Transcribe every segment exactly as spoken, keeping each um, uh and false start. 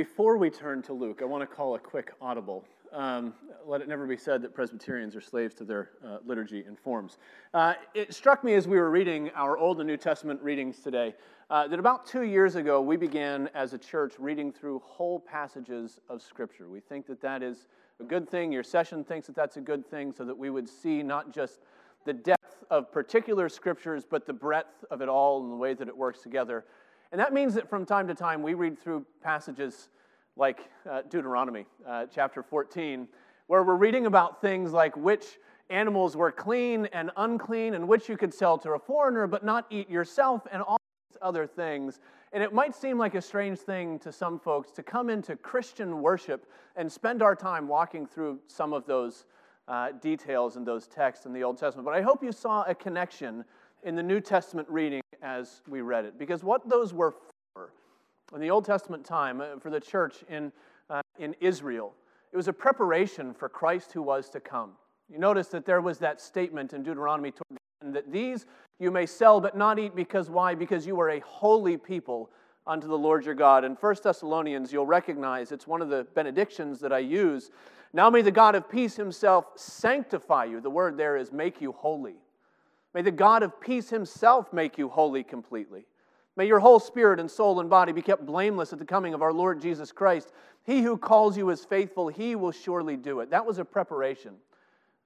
Before we turn to Luke, I want to call a quick audible. Um, let it never be said that Presbyterians are slaves to their uh, liturgy and forms. Uh, it struck me as we were reading our Old and New Testament readings today uh, that about two years ago we began as a church reading through whole passages of Scripture. We think that that is a good thing. Your session thinks that that's a good thing, so that we would see not just the depth of particular Scriptures, but the breadth of it all and the way that it works together. And that means that from time to time we read through passages like uh, Deuteronomy uh, chapter fourteen, where we're reading about things like which animals were clean and unclean, and which you could sell to a foreigner but not eat yourself, and all these other things. And it might seem like a strange thing to some folks to come into Christian worship and spend our time walking through some of those uh, details and those texts in the Old Testament. But I hope you saw a connection in the New Testament reading as we read it, because what those were for in the Old Testament time for the church in uh, in Israel, it was a preparation for Christ who was to come. You notice that there was that statement in Deuteronomy toward the end that these you may sell but not eat, because why? Because you are a holy people unto the Lord your God. In First Thessalonians, you'll recognize it's one of the benedictions that I use. Now may the God of peace himself sanctify you. The word there is make you holy. May the God of peace himself make you holy completely. May your whole spirit and soul and body be kept blameless at the coming of our Lord Jesus Christ. He who calls you is faithful, he will surely do it. That was a preparation,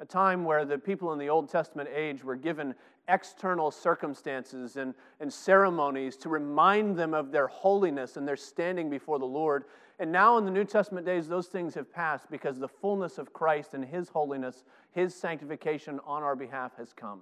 a time where the people in the Old Testament age were given external circumstances and, and ceremonies to remind them of their holiness and their standing before the Lord. And now in the New Testament days, those things have passed, because the fullness of Christ and his holiness, his sanctification on our behalf has come.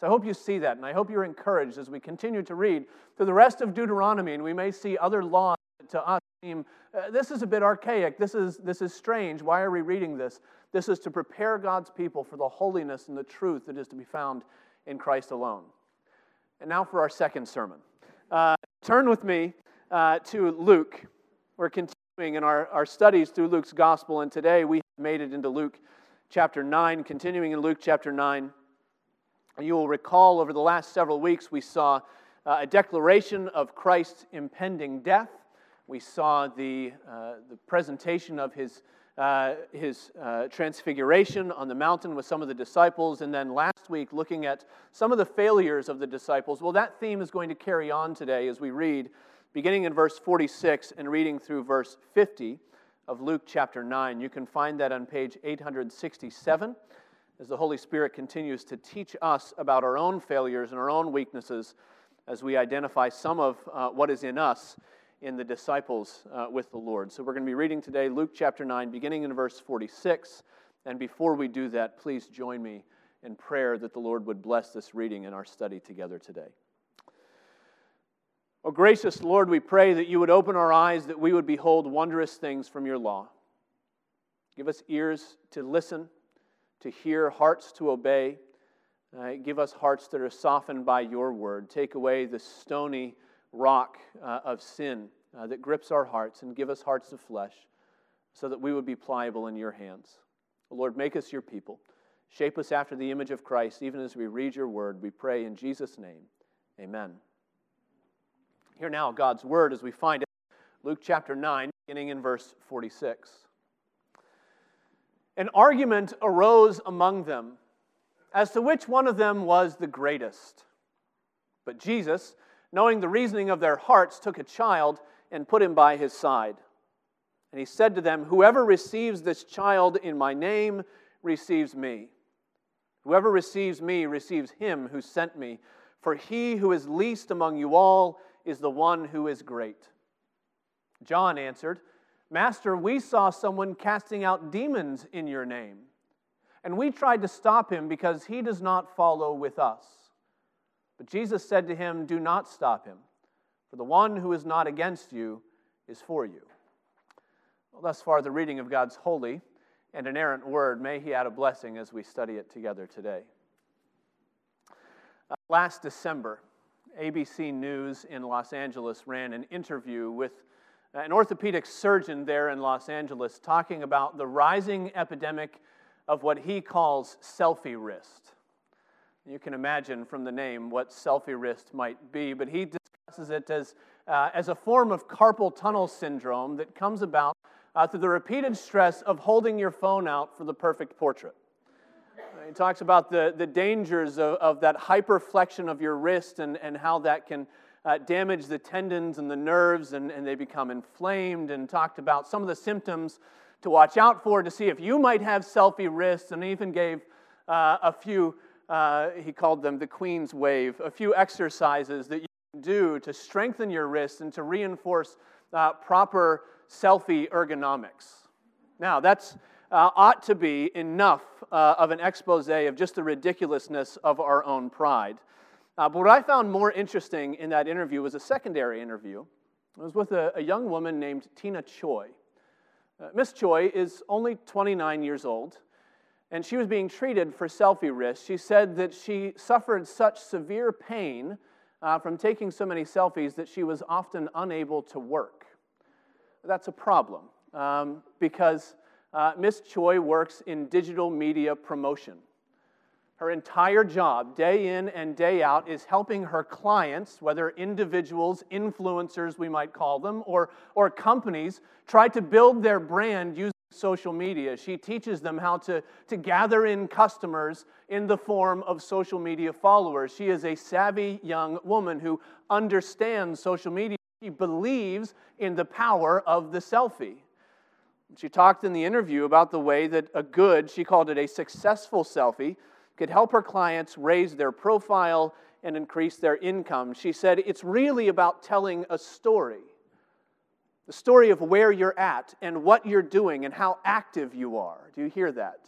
So I hope you see that, and I hope you're encouraged as we continue to read through the rest of Deuteronomy, and we may see other laws that to us seem, uh, this is a bit archaic, this is, this is strange, why are we reading this? This is to prepare God's people for the holiness and the truth that is to be found in Christ alone. And now for our second sermon. Uh, turn with me uh, to Luke. We're continuing in our, our studies through Luke's gospel, and today we made it into Luke chapter nine, continuing in Luke chapter nine. You will recall over the last several weeks we saw uh, a declaration of Christ's impending death. We saw the uh, the presentation of his uh, his uh, transfiguration on the mountain with some of the disciples, and then last week looking at some of the failures of the disciples. Well, that theme is going to carry on today as we read, beginning in verse forty-six and reading through verse fifty of Luke chapter nine. You can find that on page eight hundred sixty-seven. As the Holy Spirit continues to teach us about our own failures and our own weaknesses as we identify some of uh, what is in us in the disciples uh, with the Lord. So we're going to be reading today Luke chapter nine, beginning in verse forty-six. And before we do that, please join me in prayer that the Lord would bless this reading and our study together today. O gracious Lord, we pray that you would open our eyes, that we would behold wondrous things from your law. Give us ears to listen, to hear, hearts to obey. Uh, give us hearts that are softened by your word. Take away the stony rock uh, of sin uh, that grips our hearts, and give us hearts of flesh so that we would be pliable in your hands. Lord, make us your people. Shape us after the image of Christ, even as we read your word. We pray in Jesus' name. Amen. Hear now God's word as we find it. Luke chapter nine, beginning in verse forty-six. An argument arose among them as to which one of them was the greatest. But Jesus, knowing the reasoning of their hearts, took a child and put him by his side. And he said to them, "Whoever receives this child in my name receives me. Whoever receives me receives him who sent me. For he who is least among you all is the one who is great." John answered, "Master, we saw someone casting out demons in your name, and we tried to stop him because he does not follow with us." But Jesus said to him, "Do not stop him, for the one who is not against you is for you." Well, thus far the reading of God's holy and inerrant word. May he add a blessing as we study it together today. Uh, last December, A B C News in Los Angeles ran an interview with an orthopedic surgeon there in Los Angeles, talking about the rising epidemic of what he calls selfie wrist. You can imagine from the name what selfie wrist might be, but he discusses it as uh, as a form of carpal tunnel syndrome that comes about uh, through the repeated stress of holding your phone out for the perfect portrait. He talks about the, the dangers of, of that hyperflexion of your wrist and, and how that can uh, damage the tendons and the nerves, and, and they become inflamed, and talked about some of the symptoms to watch out for, to see if you might have selfie wrists, and he even gave uh, a few, uh, he called them the Queen's Wave, a few exercises that you can do to strengthen your wrists and to reinforce uh, proper selfie ergonomics. Now, that's Uh, ought to be enough uh, of an expose of just the ridiculousness of our own pride. Uh, but what I found more interesting in that interview was a secondary interview. It was with a, a young woman named Tina Choi. Uh, Miss Choi is only twenty-nine years old, and she was being treated for selfie wrist. She said that she suffered such severe pain uh, from taking so many selfies that she was often unable to work. That's a problem um, because Uh, Miss Choi works in digital media promotion. Her entire job, day in and day out, is helping her clients, whether individuals, influencers we might call them, or, or companies, try to build their brand using social media. She teaches them how to, to gather in customers in the form of social media followers. She is a savvy young woman who understands social media. She believes in the power of the selfie. She talked in the interview about the way that a good, she called it a successful selfie, could help her clients raise their profile and increase their income. She said, it's really about telling a story. The story of where you're at and what you're doing and how active you are. Do you hear that?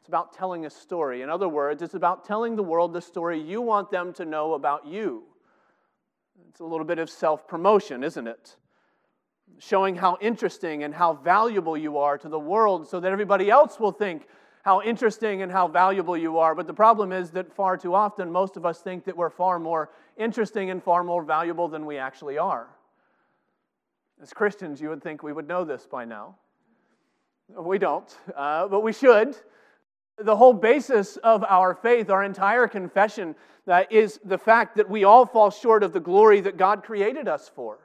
It's about telling a story. In other words, it's about telling the world the story you want them to know about you. It's a little bit of self-promotion, isn't it? Showing how interesting and how valuable you are to the world so that everybody else will think how interesting and how valuable you are. But the problem is that far too often most of us think that we're far more interesting and far more valuable than we actually are. As Christians, you would think we would know this by now. We don't, uh, but we should. The whole basis of our faith, our entire confession, uh, is the fact that we all fall short of the glory that God created us for.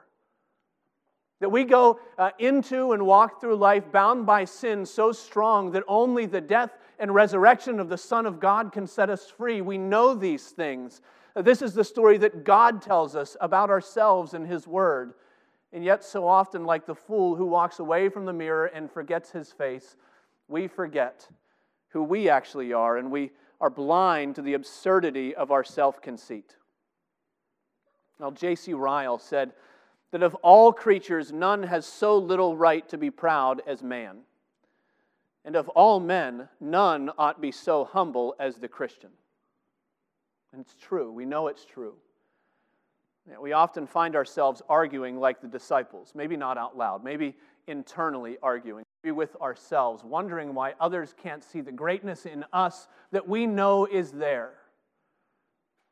That we go uh, into and walk through life bound by sin so strong that only the death and resurrection of the Son of God can set us free. We know these things. This is the story that God tells us about ourselves in His Word. And yet so often, like the fool who walks away from the mirror and forgets his face, we forget who we actually are, and we are blind to the absurdity of our self-conceit. Now, J C Ryle said, that of all creatures, none has so little right to be proud as man. And of all men, none ought be so humble as the Christian. And it's true. We know it's true. We often find ourselves arguing like the disciples, maybe not out loud, maybe internally arguing, maybe with ourselves, wondering why others can't see the greatness in us that we know is there.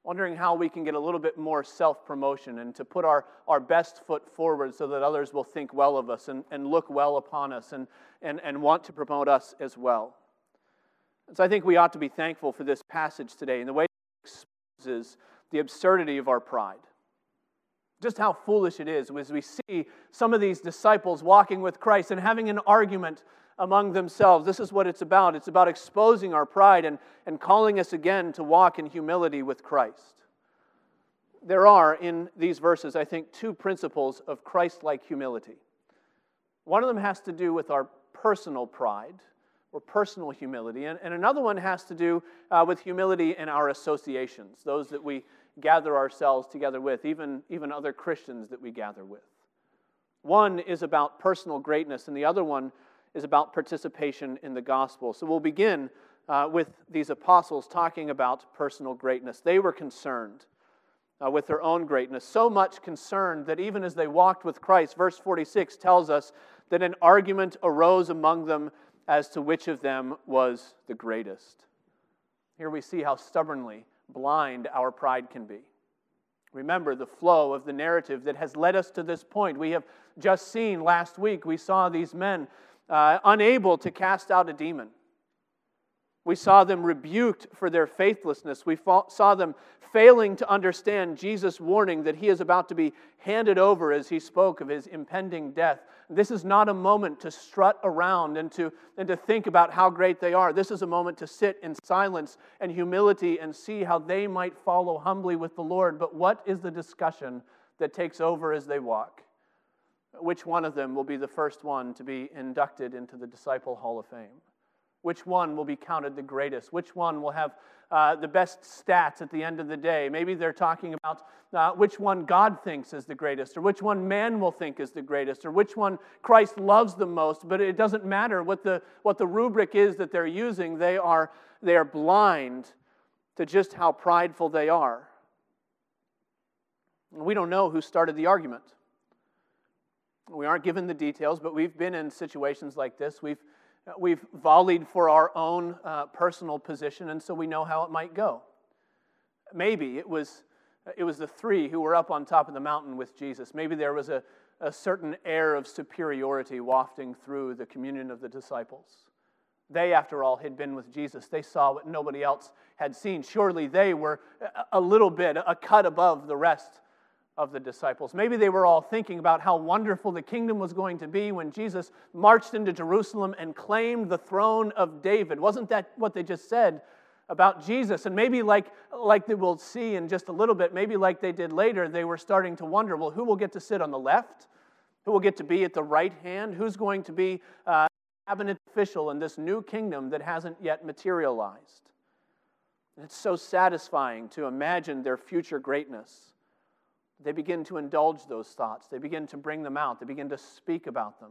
Wondering how we can get a little bit more self-promotion and to put our, our best foot forward so that others will think well of us and, and look well upon us and, and, and want to promote us as well. And so I think we ought to be thankful for this passage today and the way it exposes the absurdity of our pride. Just how foolish it is as we see some of these disciples walking with Christ and having an argument among themselves. This is what it's about. It's about exposing our pride and, and calling us again to walk in humility with Christ. There are, in these verses, I think, two principles of Christ-like humility. One of them has to do with our personal pride, or personal humility, and, and another one has to do uh, with humility in our associations, those that we gather ourselves together with, even, even other Christians that we gather with. One is about personal greatness, and the other one is about participation in the gospel. So we'll begin uh, with these apostles talking about personal greatness. They were concerned uh, with their own greatness, so much concerned that even as they walked with Christ, verse forty-six tells us that an argument arose among them as to which of them was the greatest. Here we see how stubbornly blind our pride can be. Remember the flow of the narrative that has led us to this point. We have just seen last week, we saw these men Uh, unable to cast out a demon. We saw them rebuked for their faithlessness. We fa- saw them failing to understand Jesus' warning that he is about to be handed over as he spoke of his impending death. This is not a moment to strut around and to, and to think about how great they are. This is a moment to sit in silence and humility and see how they might follow humbly with the Lord. But what is the discussion that takes over as they walk? Which one of them will be the first one to be inducted into the Disciple Hall of Fame? Which one will be counted the greatest? Which one will have uh, the best stats at the end of the day? Maybe they're talking about uh, which one God thinks is the greatest, or which one man will think is the greatest, or which one Christ loves the most. But it doesn't matter what the what the rubric is that they're using. They are they are blind to just how prideful they are. We don't know who started the argument. We aren't given the details, but we've been in situations like this. We've We've volleyed for our own uh, personal position, and so we know how it might go. Maybe it was it was the three who were up on top of the mountain with Jesus. Maybe there was a, a certain air of superiority wafting through the communion of the disciples. They, after all, had been with Jesus. They saw what nobody else had seen. Surely they were a little bit, a cut above the rest of the disciples. Maybe they were all thinking about how wonderful the kingdom was going to be when Jesus marched into Jerusalem and claimed the throne of David. Wasn't that what they just said about Jesus? And maybe like, like they will see in just a little bit, maybe like they did later, they were starting to wonder, well, who will get to sit on the left? Who will get to be at the right hand? Who's going to be uh, a cabinet official in this new kingdom that hasn't yet materialized? And it's so satisfying to imagine their future greatness. They begin to indulge those thoughts. They begin to bring them out. They begin to speak about them.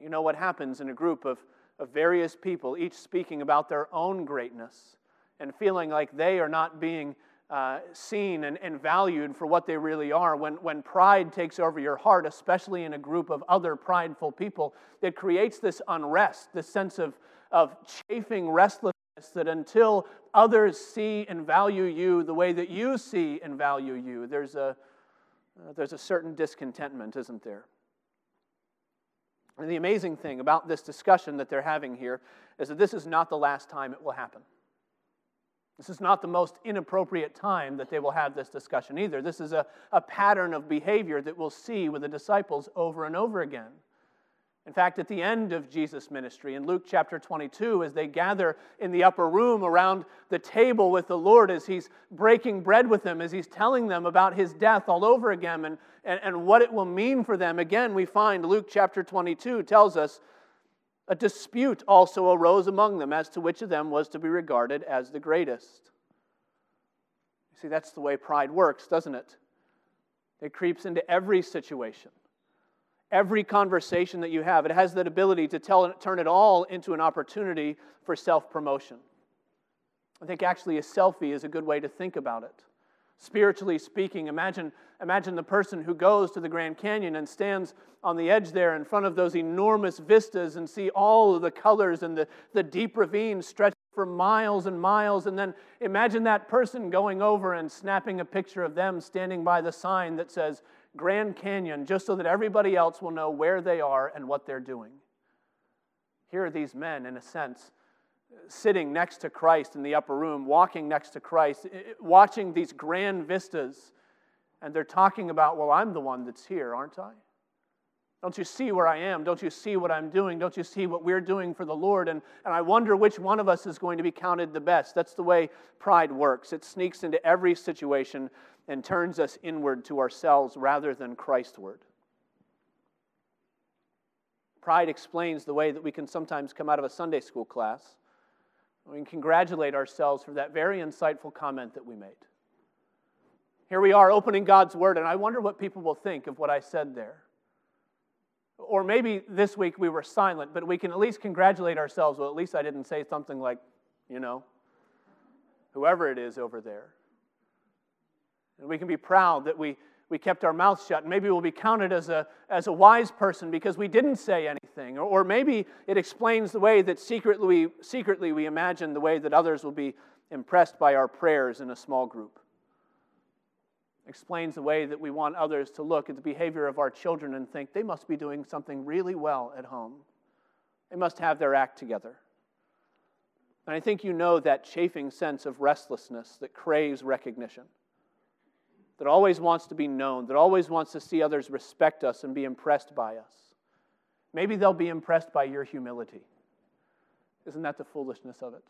You know what happens in a group of, of various people, each speaking about their own greatness and feeling like they are not being uh, seen and, and valued for what they really are. When, when pride takes over your heart, especially in a group of other prideful people, it creates this unrest, this sense of, of chafing restlessness, that until others see and value you the way that you see and value you, there's a, uh, there's a certain discontentment, isn't there? And the amazing thing about this discussion that they're having here is that this is not the last time it will happen. This is not the most inappropriate time that they will have this discussion either. This is a, a pattern of behavior that we'll see with the disciples over and over again. In fact, at the end of Jesus' ministry, in Luke chapter twenty-two, as they gather in the upper room around the table with the Lord, as he's breaking bread with them, as he's telling them about his death all over again and, and, and what it will mean for them, again, we find Luke chapter twenty-two tells us, a dispute also arose among them as to which of them was to be regarded as the greatest. You see, that's the way pride works, doesn't it? It creeps into every situation. Every conversation that you have, it has that ability to tell and turn it all into an opportunity for self-promotion. I think actually a selfie is a good way to think about it. Spiritually speaking, imagine, imagine the person who goes to the Grand Canyon and stands on the edge there in front of those enormous vistas and see all of the colors and the, the deep ravines stretching for miles and miles, and then imagine that person going over and snapping a picture of them standing by the sign that says, Grand Canyon, just so that everybody else will know where they are and what they're doing. Here are these men, in a sense, sitting next to Christ in the upper room, walking next to Christ, watching these grand vistas, and they're talking about, well, I'm the one that's here, aren't I? Don't you see where I am? Don't you see what I'm doing? Don't you see what we're doing for the Lord? And, and I wonder which one of us is going to be counted the best. That's the way pride works. It sneaks into every situation and turns us inward to ourselves rather than Christward. Pride explains the way that we can sometimes come out of a Sunday school class and congratulate ourselves for that very insightful comment that we made. Here we are opening God's Word, and I wonder what people will think of what I said there. Or maybe this week we were silent, but we can at least congratulate ourselves, well, at least I didn't say something like, you know, whoever it is over there. And we can be proud that we, we kept our mouths shut. Maybe we'll be counted as a, as a wise person because we didn't say anything. Or, or maybe it explains the way that secretly, secretly we imagine the way that others will be impressed by our prayers in a small group. Explains the way that we want others to look at the behavior of our children and think they must be doing something really well at home. They must have their act together. And I think you know that chafing sense of restlessness that craves recognition, that always wants to be known, that always wants to see others respect us and be impressed by us. Maybe they'll be impressed by your humility. Isn't that the foolishness of it?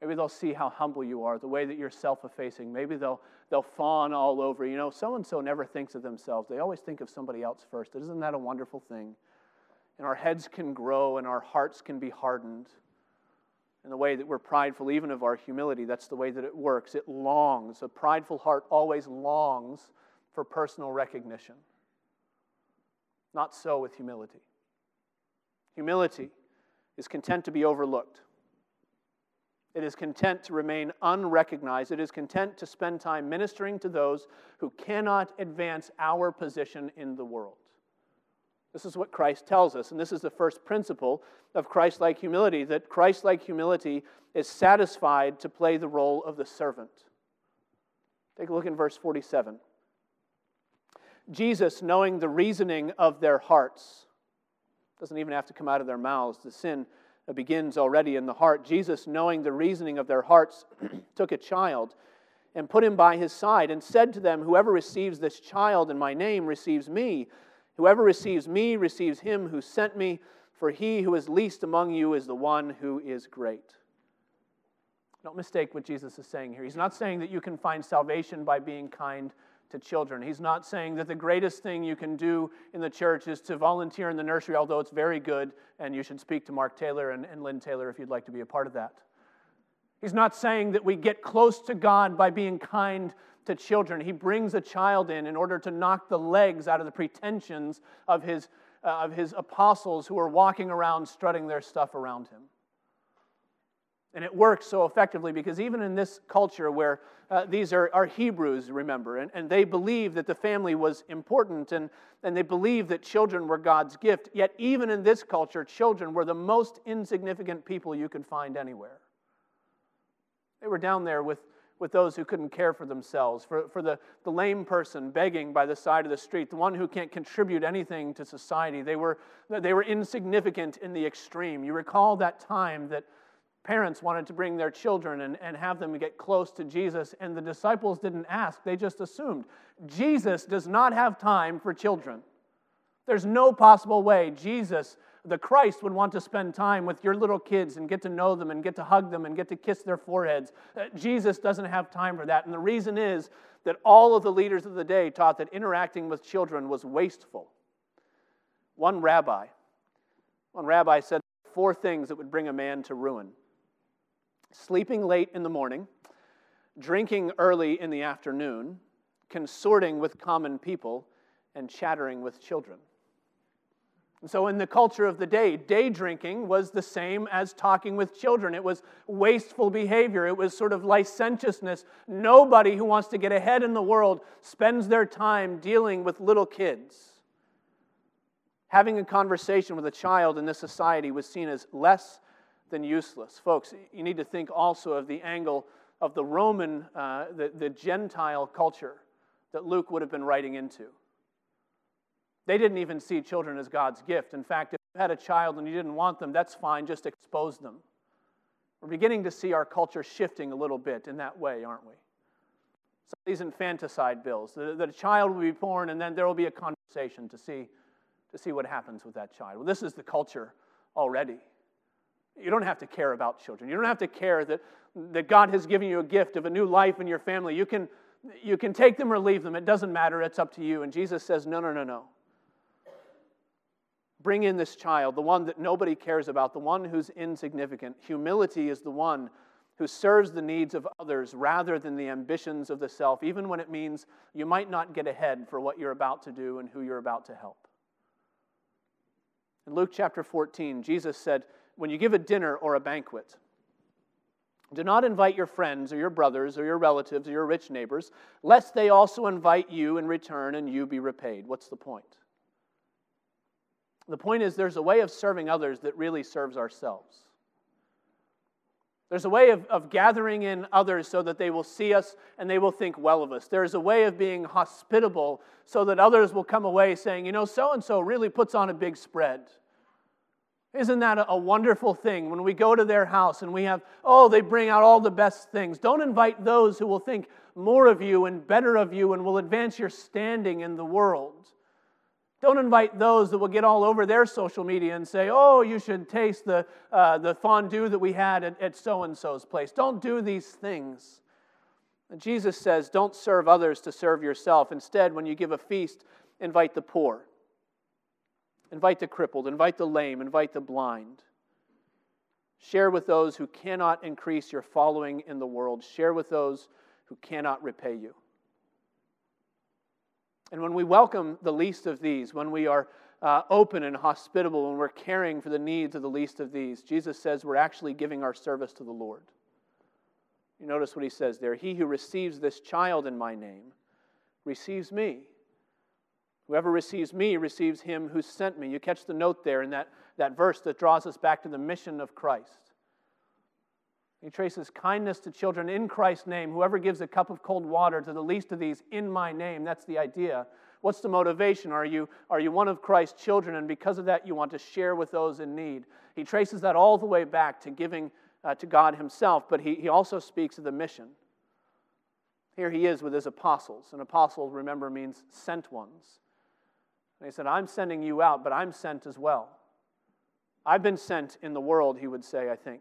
Maybe they'll see how humble you are, the way that you're self-effacing. Maybe they'll they'll fawn all over. You know, so-and-so never thinks of themselves. They always think of somebody else first. Isn't that a wonderful thing? And our heads can grow and our hearts can be hardened. And the way that we're prideful, even of our humility, that's the way that it works. It longs. A prideful heart always longs for personal recognition. Not so with humility. Humility is content to be overlooked. It is content to remain unrecognized. It is content to spend time ministering to those who cannot advance our position in the world. This is what Christ tells us, and this is the first principle of Christ-like humility, that Christ-like humility is satisfied to play the role of the servant. Take a look in verse forty-seven. Jesus, knowing the reasoning of their hearts, doesn't even have to come out of their mouths. The sin begins already in the heart. Jesus, knowing the reasoning of their hearts, took a child and put him by his side and said to them, "Whoever receives this child in my name receives me. Whoever receives me receives him who sent me, for he who is least among you is the one who is great." Don't mistake what Jesus is saying here. He's not saying that you can find salvation by being kind to children. He's not saying that the greatest thing you can do in the church is to volunteer in the nursery, although it's very good, and you should speak to Mark Taylor and, and Lynn Taylor if you'd like to be a part of that. He's not saying that we get close to God by being kind to children. He brings a child in in order to knock the legs out of the pretensions of his, uh, of his apostles who are walking around strutting their stuff around him. And it works so effectively because even in this culture where uh, these are, are Hebrews, remember, and, and they believe that the family was important and, and they believe that children were God's gift, yet even in this culture, children were the most insignificant people you could find anywhere. They were down there with, with those who couldn't care for themselves, for, for the, the lame person begging by the side of the street, the one who can't contribute anything to society. They were, they were insignificant in the extreme. You recall that time that parents wanted to bring their children and, and have them get close to Jesus, and the disciples didn't ask. They just assumed. Jesus does not have time for children. There's no possible way Jesus, the Christ, would want to spend time with your little kids and get to know them and get to hug them and get to kiss their foreheads. Uh, Jesus doesn't have time for that. And the reason is that all of the leaders of the day taught that interacting with children was wasteful. One rabbi, one rabbi said four things that would bring a man to ruin: sleeping late in the morning, drinking early in the afternoon, consorting with common people, and chattering with children. And so in the culture of the day, day drinking was the same as talking with children. It was wasteful behavior. It was sort of licentiousness. Nobody who wants to get ahead in the world spends their time dealing with little kids. Having a conversation with a child in this society was seen as less than useless. Folks, you need to think also of the angle of the Roman, uh, the, the Gentile culture that Luke would have been writing into. They didn't even see children as God's gift. In fact, if you had a child and you didn't want them, that's fine, just expose them. We're beginning to see our culture shifting a little bit in that way, aren't we? Some of these infanticide bills, that, that a child will be born and then there will be a conversation to see, to see what happens with that child. Well, this is the culture already. You don't have to care about children. You don't have to care that, that God has given you a gift of a new life in your family. You can, you can take them or leave them. It doesn't matter. It's up to you. And Jesus says, no, no, no, no. Bring in this child, the one that nobody cares about, the one who's insignificant. Humility is the one who serves the needs of others rather than the ambitions of the self, even when it means you might not get ahead for what you're about to do and who you're about to help. In Luke chapter fourteen, Jesus said, "When you give a dinner or a banquet, do not invite your friends or your brothers or your relatives or your rich neighbors, lest they also invite you in return and you be repaid." What's the point? The point is there's a way of serving others that really serves ourselves. There's a way of, of gathering in others so that they will see us and they will think well of us. There's a way of being hospitable so that others will come away saying, you know, so-and-so really puts on a big spread. Isn't that a wonderful thing when we go to their house and we have, oh, they bring out all the best things. Don't invite those who will think more of you and better of you and will advance your standing in the world. Don't invite those that will get all over their social media and say, oh, you should taste the uh, the fondue that we had at, at so-and-so's place. Don't do these things. And Jesus says, don't serve others to serve yourself. Instead, when you give a feast, invite the poor. Invite the crippled, invite the lame, invite the blind. Share with those who cannot increase your following in the world. Share with those who cannot repay you. And when we welcome the least of these, when we are uh, open and hospitable, when we're caring for the needs of the least of these, Jesus says we're actually giving our service to the Lord. You notice what he says there. He who receives this child in my name receives me. Whoever receives me receives him who sent me. You catch the note there in that, that verse that draws us back to the mission of Christ. He traces kindness to children in Christ's name. Whoever gives a cup of cold water to the least of these in my name, that's the idea. What's the motivation? Are you, are you one of Christ's children, and because of that you want to share with those in need? He traces that all the way back to giving uh, to God himself, but he, he also speaks of the mission. Here he is with his apostles. An apostle, remember, means sent ones. And he said, I'm sending you out, but I'm sent as well. I've been sent in the world, he would say, I think,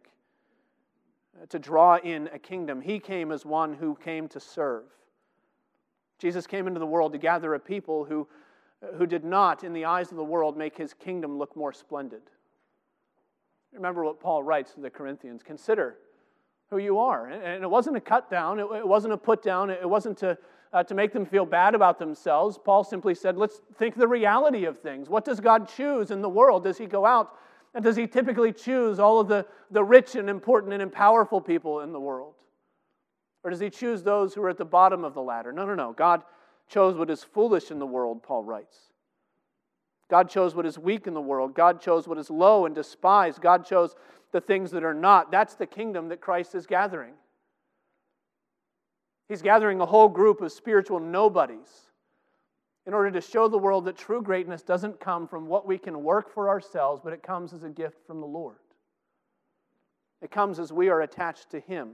to draw in a kingdom. He came as one who came to serve. Jesus came into the world to gather a people who, who did not, in the eyes of the world, make his kingdom look more splendid. Remember what Paul writes to the Corinthians. Consider who you are. And it wasn't a cut down. It wasn't a put down. It wasn't to... Uh, to make them feel bad about themselves. Paul simply said, let's think the reality of things. What does God choose in the world? Does he go out and does he typically choose all of the, the rich and important and powerful people in the world? Or does he choose those who are at the bottom of the ladder? No, no, no. God chose what is foolish in the world, Paul writes. God chose what is weak in the world. God chose what is low and despised. God chose the things that are not. That's the kingdom that Christ is gathering. He's gathering a whole group of spiritual nobodies in order to show the world that true greatness doesn't come from what we can work for ourselves, but it comes as a gift from the Lord. It comes as we are attached to him.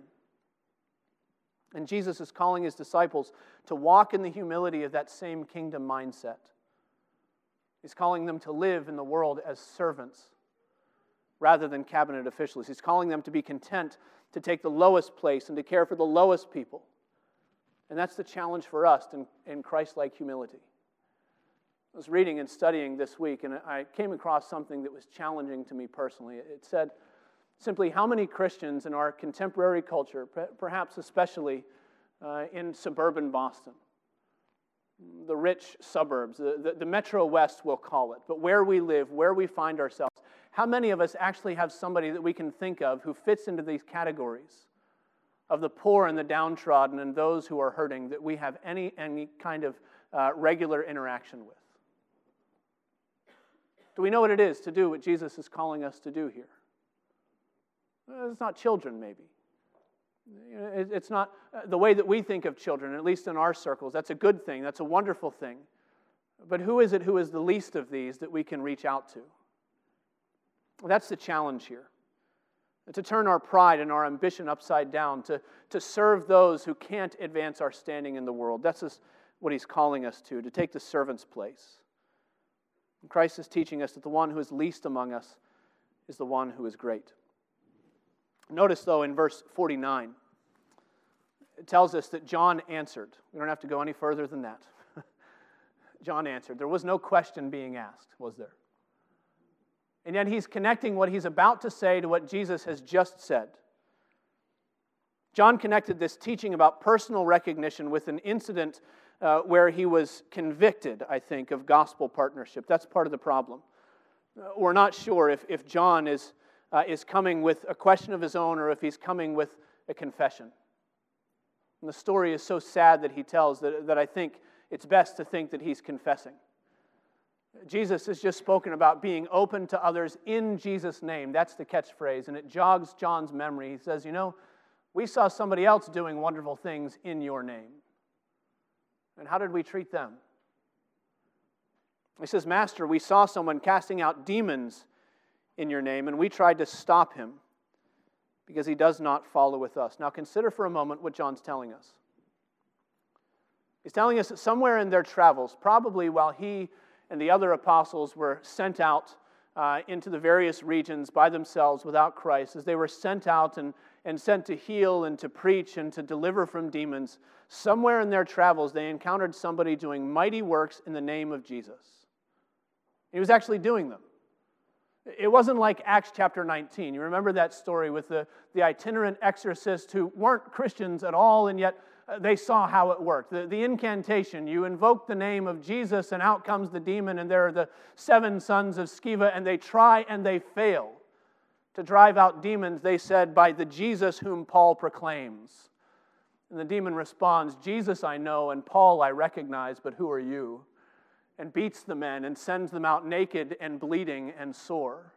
And Jesus is calling his disciples to walk in the humility of that same kingdom mindset. He's calling them to live in the world as servants rather than cabinet officials. He's calling them to be content to take the lowest place and to care for the lowest people. And that's the challenge for us in, in Christ-like humility. I was reading and studying this week, and I came across something that was challenging to me personally. It said simply how many Christians in our contemporary culture, perhaps especially uh, in suburban Boston, the rich suburbs, the, the, the Metro West, we'll call it, but where we live, where we find ourselves, how many of us actually have somebody that we can think of who fits into these categories of the poor and the downtrodden and those who are hurting that we have any, any kind of uh, regular interaction with? Do we know what it is to do what Jesus is calling us to do here? It's not children, maybe. It's not the way that we think of children, at least in our circles. That's a good thing. That's a wonderful thing. But who is it who is the least of these that we can reach out to? Well, that's the challenge here. To turn our pride and our ambition upside down, to, to serve those who can't advance our standing in the world. That's just what he's calling us to, to take the servant's place. And Christ is teaching us that the one who is least among us is the one who is great. Notice, though, in verse forty-nine, it tells us that John answered. We don't have to go any further than that. John answered. There was no question being asked, was there? And yet he's connecting what he's about to say to what Jesus has just said. John connected this teaching about personal recognition with an incident uh, where he was convicted, I think, of gospel partnership. That's part of the problem. Uh, we're not sure if, if John is, uh, is coming with a question of his own or if he's coming with a confession. And the story is so sad that he tells that, that I think it's best to think that he's confessing. Jesus has just spoken about being open to others in Jesus' name. That's the catchphrase, and it jogs John's memory. He says, you know, we saw somebody else doing wonderful things in your name. And how did we treat them? He says, Master, we saw someone casting out demons in your name, and we tried to stop him because he does not follow with us. Now consider for a moment what John's telling us. He's telling us that somewhere in their travels, probably while he and the other apostles were sent out uh, into the various regions by themselves without Christ, as they were sent out and, and sent to heal and to preach and to deliver from demons, somewhere in their travels they encountered somebody doing mighty works in the name of Jesus. He was actually doing them. It wasn't like Acts chapter nineteen. You remember that story with the, the itinerant exorcists who weren't Christians at all, and yet they saw how it worked. The, the incantation, you invoke the name of Jesus, and out comes the demon, and there are the seven sons of Sceva, and they try and they fail to drive out demons, they said, by the Jesus whom Paul proclaims. And the demon responds, Jesus I know, and Paul I recognize, but who are you? And beats the men and sends them out naked and bleeding and sore.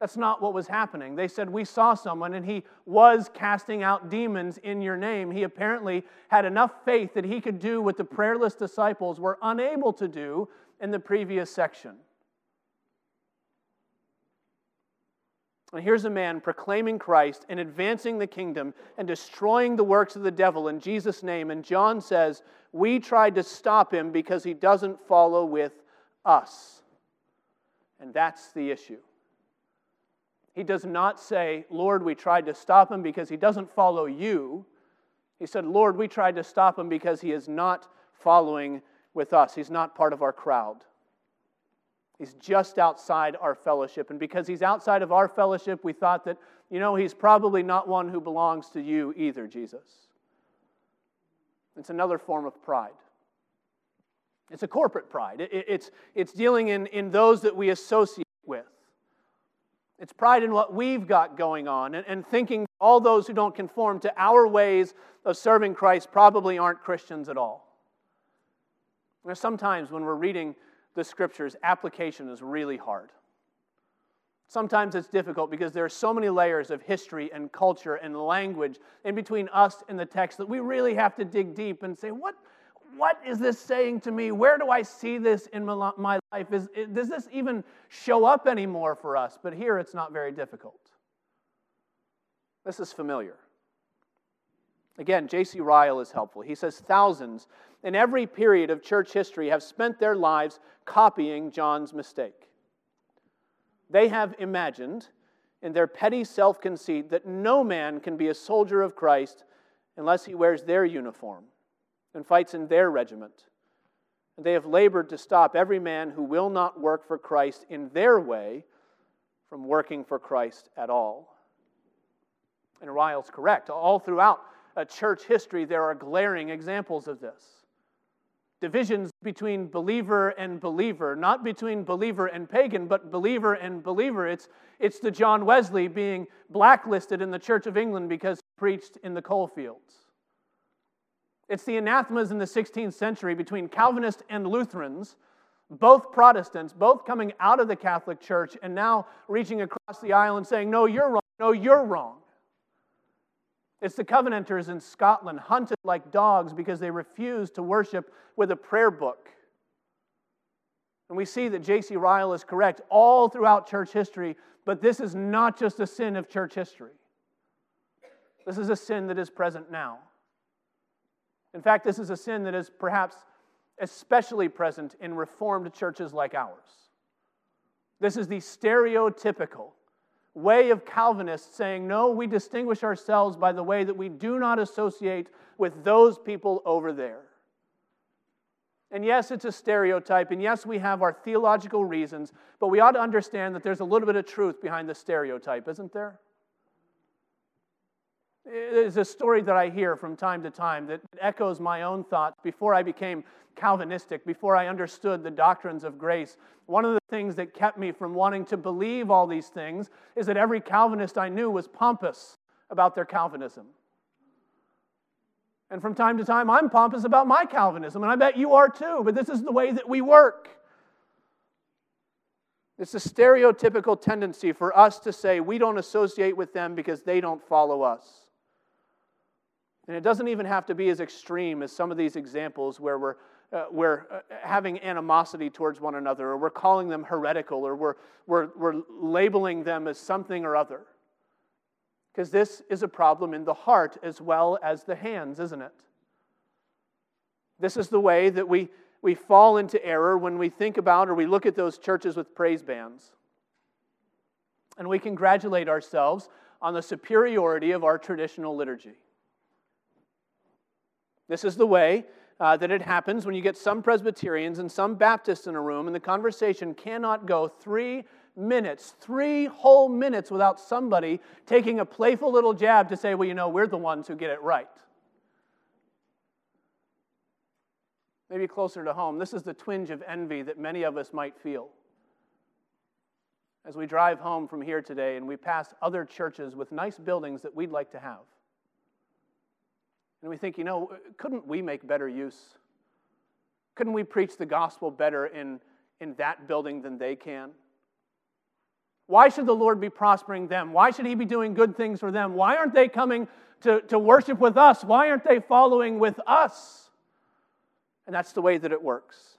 That's not what was happening. They said, we saw someone and he was casting out demons in your name. He apparently had enough faith that he could do what the prayerless disciples were unable to do in the previous section. And here's a man proclaiming Christ and advancing the kingdom and destroying the works of the devil in Jesus' name. And John says, we tried to stop him because he doesn't follow with us. And that's the issue. He does not say, Lord, we tried to stop him because he doesn't follow you. He said, Lord, we tried to stop him because he is not following with us. He's not part of our crowd. He's just outside our fellowship. And because he's outside of our fellowship, we thought that, you know, he's probably not one who belongs to you either, Jesus. It's another form of pride. It's a corporate pride. It's, it's dealing in, in those that we associate with. It's pride in what we've got going on and, and thinking all those who don't conform to our ways of serving Christ probably aren't Christians at all. Now, sometimes when we're reading the Scriptures, application is really hard. Sometimes it's difficult because there are so many layers of history and culture and language in between us and the text that we really have to dig deep and say, what, what is this saying to me? Where do I see this in my life? Is, does this even show up anymore for us? But here it's not very difficult. This is familiar. Again, J C Ryle is helpful. He says, thousands in every period of church history have spent their lives copying John's mistake. They have imagined, in their petty self-conceit, that no man can be a soldier of Christ unless he wears their uniform and fights in their regiment. And they have labored to stop every man who will not work for Christ in their way from working for Christ at all. And Ryle's correct. All throughout Uh, church history, there are glaring examples of this. Divisions between believer and believer, not between believer and pagan, but believer and believer. It's, it's the John Wesley being blacklisted in the Church of England because he preached in the coal fields. It's the anathemas in the sixteenth century between Calvinists and Lutherans, both Protestants, both coming out of the Catholic Church and now reaching across the aisle and saying, no, you're wrong, no, you're wrong. It's the Covenanters in Scotland hunted like dogs because they refused to worship with a prayer book. And we see that J C Ryle is correct all throughout church history, but this is not just a sin of church history. This is a sin that is present now. In fact, this is a sin that is perhaps especially present in Reformed churches like ours. This is the stereotypical way of Calvinists saying, no, we distinguish ourselves by the way that we do not associate with those people over there. And yes, it's a stereotype, and yes, we have our theological reasons, but we ought to understand that there's a little bit of truth behind the stereotype, isn't there? There's a story that I hear from time to time that echoes my own thoughts before I became Calvinistic, before I understood the doctrines of grace. One of the things that kept me from wanting to believe all these things is that every Calvinist I knew was pompous about their Calvinism. And from time to time, I'm pompous about my Calvinism, and I bet you are too, but this is the way that we work. It's a stereotypical tendency for us to say we don't associate with them because they don't follow us. And it doesn't even have to be as extreme as some of these examples where we're uh, we're uh, having animosity towards one another, or we're calling them heretical, or we're, we're, we're labeling them as something or other. Because this is a problem in the heart as well as the hands, isn't it? This is the way that we, we fall into error when we think about or we look at those churches with praise bands. And we congratulate ourselves on the superiority of our traditional liturgy. This is the way uh, that it happens when you get some Presbyterians and some Baptists in a room, and the conversation cannot go three minutes, three whole minutes without somebody taking a playful little jab to say, well, you know, we're the ones who get it right. Maybe closer to home, this is the twinge of envy that many of us might feel as we drive home from here today and we pass other churches with nice buildings that we'd like to have. And we think, you know, couldn't we make better use? Couldn't we preach the gospel better in, in that building than they can? Why should the Lord be prospering them? Why should He be doing good things for them? Why aren't they coming to, to worship with us? Why aren't they following with us? And that's the way that it works.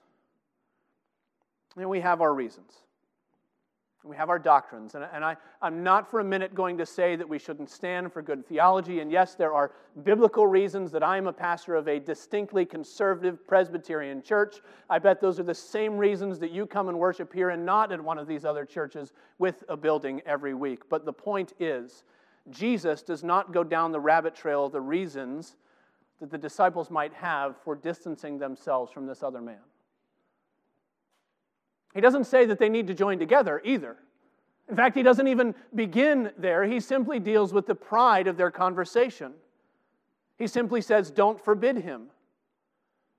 And we have our reasons. We have our doctrines, and, and I, I'm not for a minute going to say that we shouldn't stand for good theology, and yes, there are biblical reasons that I'm a pastor of a distinctly conservative Presbyterian church. I bet those are the same reasons that you come and worship here and not at one of these other churches with a building every week. But the point is, Jesus does not go down the rabbit trail of the reasons that the disciples might have for distancing themselves from this other man. He doesn't say that they need to join together either. In fact, he doesn't even begin there. He simply deals with the pride of their conversation. He simply says, don't forbid him.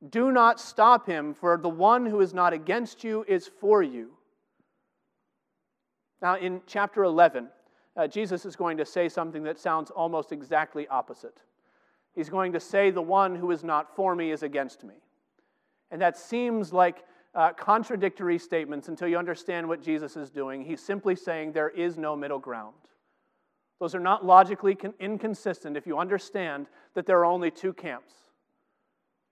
Do not stop him, for the one who is not against you is for you. Now, in chapter eleven, uh, Jesus is going to say something that sounds almost exactly opposite. He's going to say, the one who is not for me is against me. And that seems like Uh, contradictory statements until you understand what Jesus is doing. He's simply saying there is no middle ground. Those are not logically con- inconsistent if you understand that there are only two camps.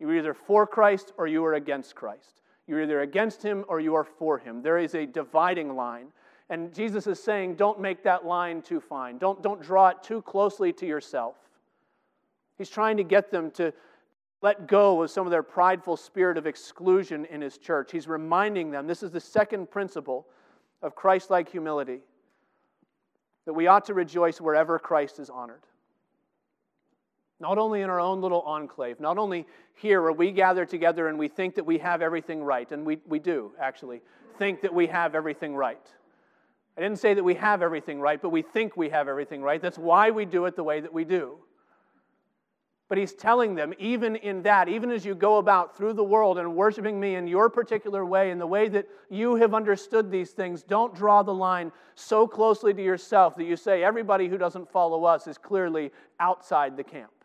You're either for Christ or you are against Christ. You're either against him or you are for him. There is a dividing line. And Jesus is saying, don't make that line too fine. Don't, don't draw it too closely to yourself. He's trying to get them to let go of some of their prideful spirit of exclusion in his church. He's reminding them, this is the second principle of Christ-like humility, that we ought to rejoice wherever Christ is honored. Not only in our own little enclave, not only here where we gather together and we think that we have everything right, and we, we do actually think that we have everything right. I didn't say that we have everything right, but we think we have everything right. That's why we do it the way that we do. But he's telling them, even in that, even as you go about through the world and worshiping me in your particular way, in the way that you have understood these things, don't draw the line so closely to yourself that you say everybody who doesn't follow us is clearly outside the camp.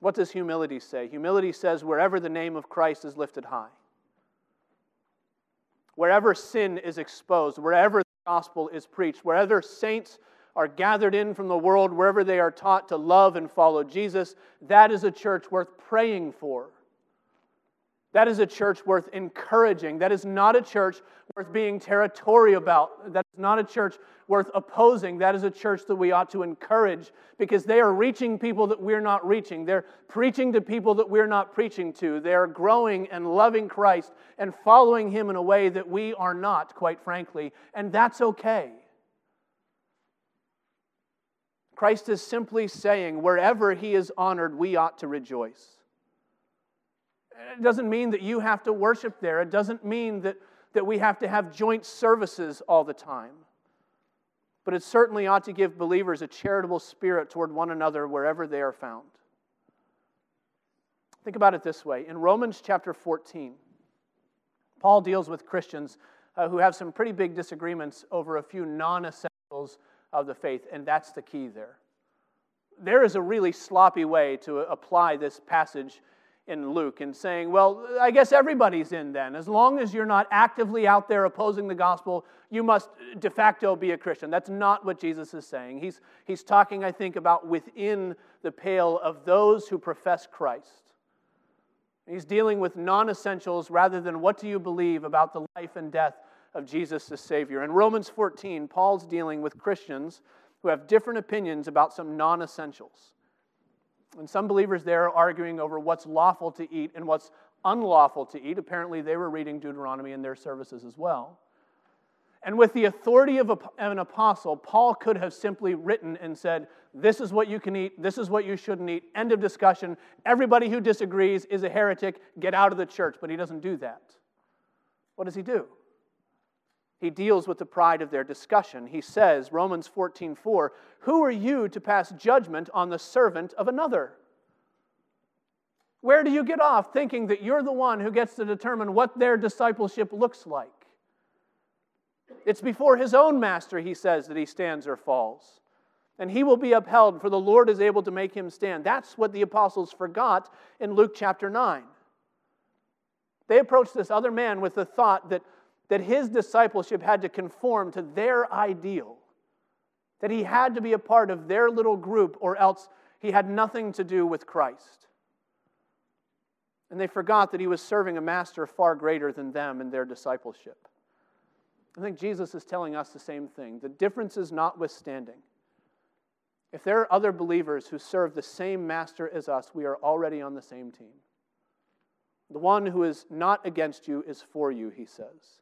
What does humility say? Humility says wherever the name of Christ is lifted high, wherever sin is exposed, wherever the gospel is preached, wherever saints are gathered in from the world, wherever they are taught to love and follow Jesus, that is a church worth praying for. That is a church worth encouraging. That is not a church worth being territorial about. That is not a church worth opposing. That is a church that we ought to encourage, because they are reaching people that we're not reaching. They're preaching to people that we're not preaching to. They are growing and loving Christ and following Him in a way that we are not, quite frankly, and that's okay. Christ is simply saying, wherever he is honored, we ought to rejoice. It doesn't mean that you have to worship there. It doesn't mean that, that we have to have joint services all the time. But it certainly ought to give believers a charitable spirit toward one another wherever they are found. Think about it this way. In Romans chapter fourteen, Paul deals with Christians uh, who have some pretty big disagreements over a few non-essentials of the faith, and that's the key there. There is a really sloppy way to apply this passage in Luke and saying, well, I guess everybody's in then. As long as you're not actively out there opposing the gospel, you must de facto be a Christian. That's not what Jesus is saying. He's, he's talking, I think, about within the pale of those who profess Christ. He's dealing with non-essentials rather than what do you believe about the life and death of Jesus the Savior. In Romans fourteen, Paul's dealing with Christians who have different opinions about some non-essentials. And some believers there are arguing over what's lawful to eat and what's unlawful to eat. Apparently, they were reading Deuteronomy in their services as well. And with the authority of an apostle, Paul could have simply written and said, this is what you can eat, this is what you shouldn't eat, end of discussion. Everybody who disagrees is a heretic, get out of the church. But he doesn't do that. What does he do? He deals with the pride of their discussion. He says, Romans fourteen four, who are you to pass judgment on the servant of another? Where do you get off thinking that you're the one who gets to determine what their discipleship looks like? It's before his own master, he says, that he stands or falls. And he will be upheld, for the Lord is able to make him stand. That's what the apostles forgot in Luke chapter nine. They approached this other man with the thought that, that his discipleship had to conform to their ideal, that he had to be a part of their little group, or else he had nothing to do with Christ. And they forgot that he was serving a master far greater than them in their discipleship. I think Jesus is telling us the same thing. The differences notwithstanding, if there are other believers who serve the same master as us, we are already on the same team. The one who is not against you is for you, he says.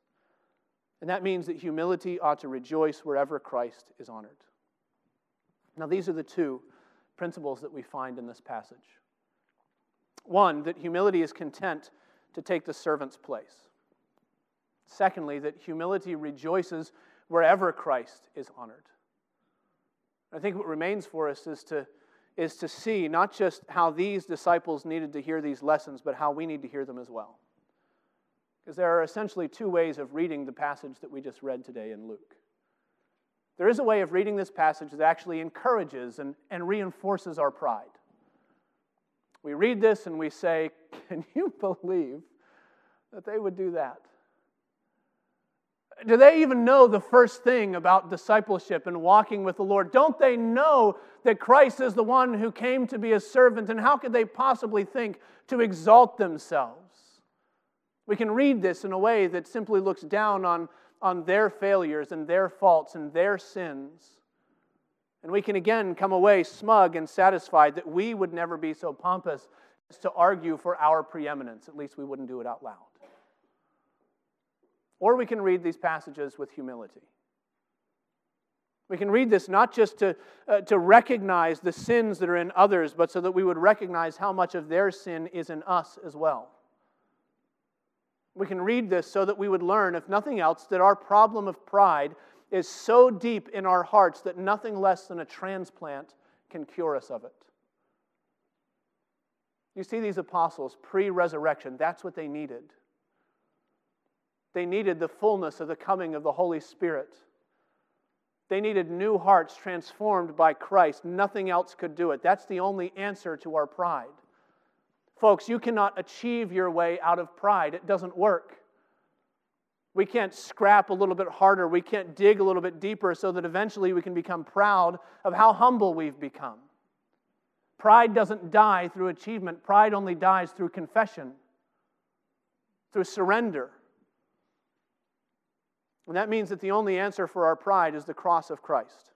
And that means that humility ought to rejoice wherever Christ is honored. Now, these are the two principles that we find in this passage. One, that humility is content to take the servant's place. Secondly, that humility rejoices wherever Christ is honored. I think what remains for us is to, is to see not just how these disciples needed to hear these lessons, but how we need to hear them as well. Because there are essentially two ways of reading the passage that we just read today in Luke. There is a way of reading this passage that actually encourages and, and reinforces our pride. We read this and we say, can you believe that they would do that? Do they even know the first thing about discipleship and walking with the Lord? Don't they know that Christ is the one who came to be a servant? And how could they possibly think to exalt themselves? We can read this in a way that simply looks down on, on their failures and their faults and their sins. And we can again come away smug and satisfied that we would never be so pompous as to argue for our preeminence. At least we wouldn't do it out loud. Or we can read these passages with humility. We can read this not just to, uh, to recognize the sins that are in others, but so that we would recognize how much of their sin is in us as well. We can read this so that we would learn, if nothing else, that our problem of pride is so deep in our hearts that nothing less than a transplant can cure us of it. You see, these apostles, pre-resurrection, that's what they needed. They needed the fullness of the coming of the Holy Spirit. They needed new hearts transformed by Christ. Nothing else could do it. That's the only answer to our pride. Folks, you cannot achieve your way out of pride. It doesn't work. We can't scrap a little bit harder. We can't dig a little bit deeper so that eventually we can become proud of how humble we've become. Pride doesn't die through achievement. Pride only dies through confession, through surrender. And that means that the only answer for our pride is the cross of Christ.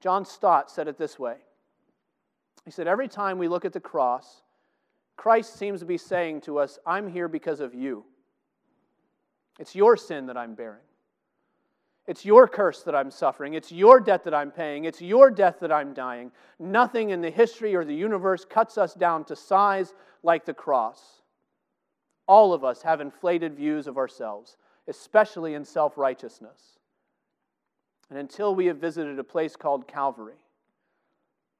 John Stott said it this way. He said, every time we look at the cross, Christ seems to be saying to us, I'm here because of you. It's your sin that I'm bearing. It's your curse that I'm suffering. It's your debt that I'm paying. It's your death that I'm dying. Nothing in the history or the universe cuts us down to size like the cross. All of us have inflated views of ourselves, especially in self-righteousness. And until we have visited a place called Calvary,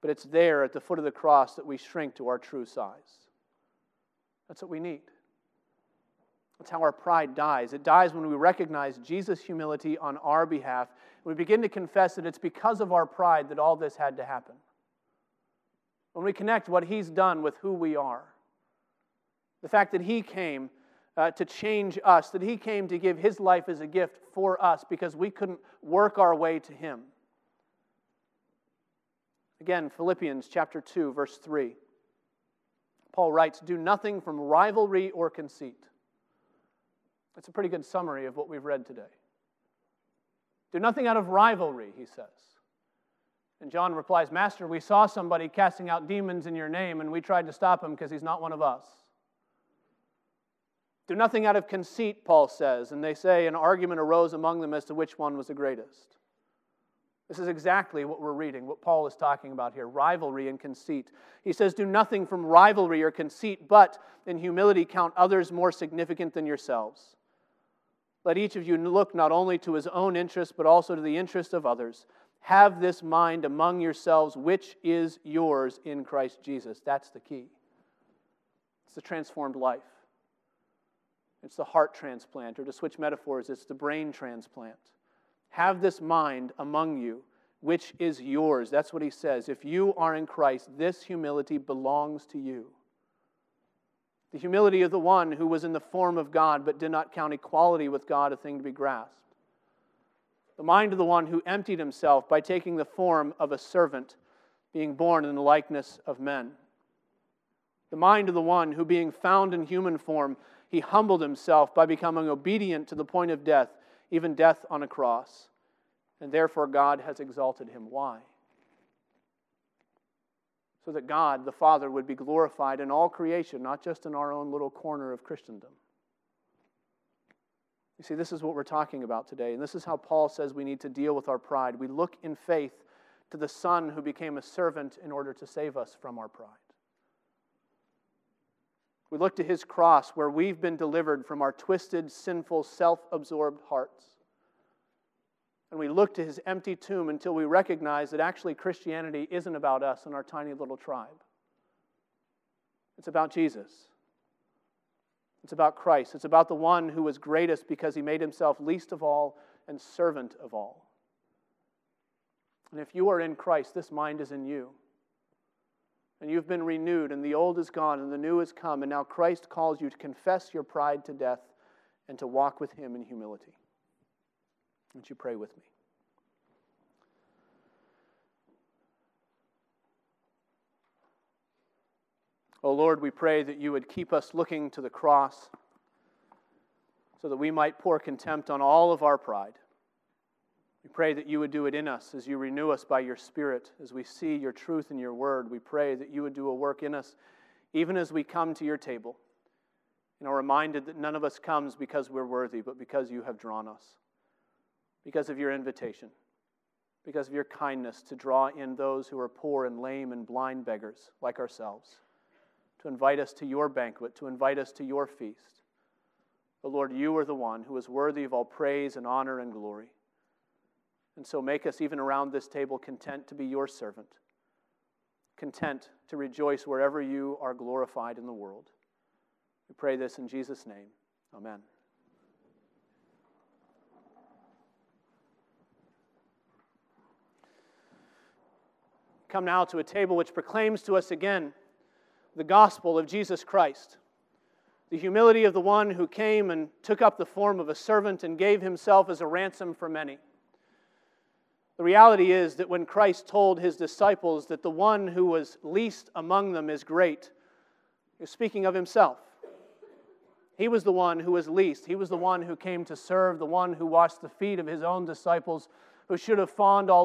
but it's there at the foot of the cross that we shrink to our true size. That's what we need. That's how our pride dies. It dies when we recognize Jesus' humility on our behalf. We begin to confess that it's because of our pride that all this had to happen. When we connect what he's done with who we are, the fact that he came Uh, to change us, that he came to give his life as a gift for us because we couldn't work our way to him. Again, Philippians chapter two, verse three. Paul writes, do nothing from rivalry or conceit. That's a pretty good summary of what we've read today. Do nothing out of rivalry, he says. And John replies, Master, we saw somebody casting out demons in your name, and we tried to stop him because he's not one of us. Do nothing out of conceit, Paul says. And they say an argument arose among them as to which one was the greatest. This is exactly what we're reading, what Paul is talking about here, rivalry and conceit. He says, do nothing from rivalry or conceit, but in humility count others more significant than yourselves. Let each of you look not only to his own interests, but also to the interests of others. Have this mind among yourselves, which is yours in Christ Jesus. That's the key. It's the transformed life. It's the heart transplant, or to switch metaphors, it's the brain transplant. Have this mind among you, which is yours. That's what he says. If you are in Christ, this humility belongs to you. The humility of the one who was in the form of God, but did not count equality with God a thing to be grasped. The mind of the one who emptied himself by taking the form of a servant, being born in the likeness of men. The mind of the one who, being found in human form, he humbled himself by becoming obedient to the point of death, even death on a cross, and therefore God has exalted him. Why? So that God, the Father, would be glorified in all creation, not just in our own little corner of Christendom. You see, this is what we're talking about today, and this is how Paul says we need to deal with our pride. We look in faith to the Son who became a servant in order to save us from our pride. We look to his cross where we've been delivered from our twisted, sinful, self-absorbed hearts. And we look to his empty tomb until we recognize that actually Christianity isn't about us and our tiny little tribe. It's about Jesus. It's about Christ. It's about the one who was greatest because he made himself least of all and servant of all. And if you are in Christ, this mind is in you. And you've been renewed, and the old is gone, and the new is come, and now Christ calls you to confess your pride to death and to walk with him in humility. Won't you pray with me? O Lord, we pray that you would keep us looking to the cross so that we might pour contempt on all of our pride. We pray that you would do it in us as you renew us by your Spirit, as we see your truth in your word. We pray that you would do a work in us even as we come to your table and are reminded that none of us comes because we're worthy, but because you have drawn us, because of your invitation, because of your kindness to draw in those who are poor and lame and blind beggars like ourselves, to invite us to your banquet, to invite us to your feast. But Lord, you are the one who is worthy of all praise and honor and glory. And so make us, even around this table, content to be your servant, content to rejoice wherever you are glorified in the world. We pray this in Jesus' name. Amen. Come now to a table which proclaims to us again the gospel of Jesus Christ, the humility of the one who came and took up the form of a servant and gave himself as a ransom for many. The reality is that when Christ told his disciples that the one who was least among them is great, he was speaking of himself. He was the one who was least. He was the one who came to serve, the one who washed the feet of his own disciples, who should have fawned all over.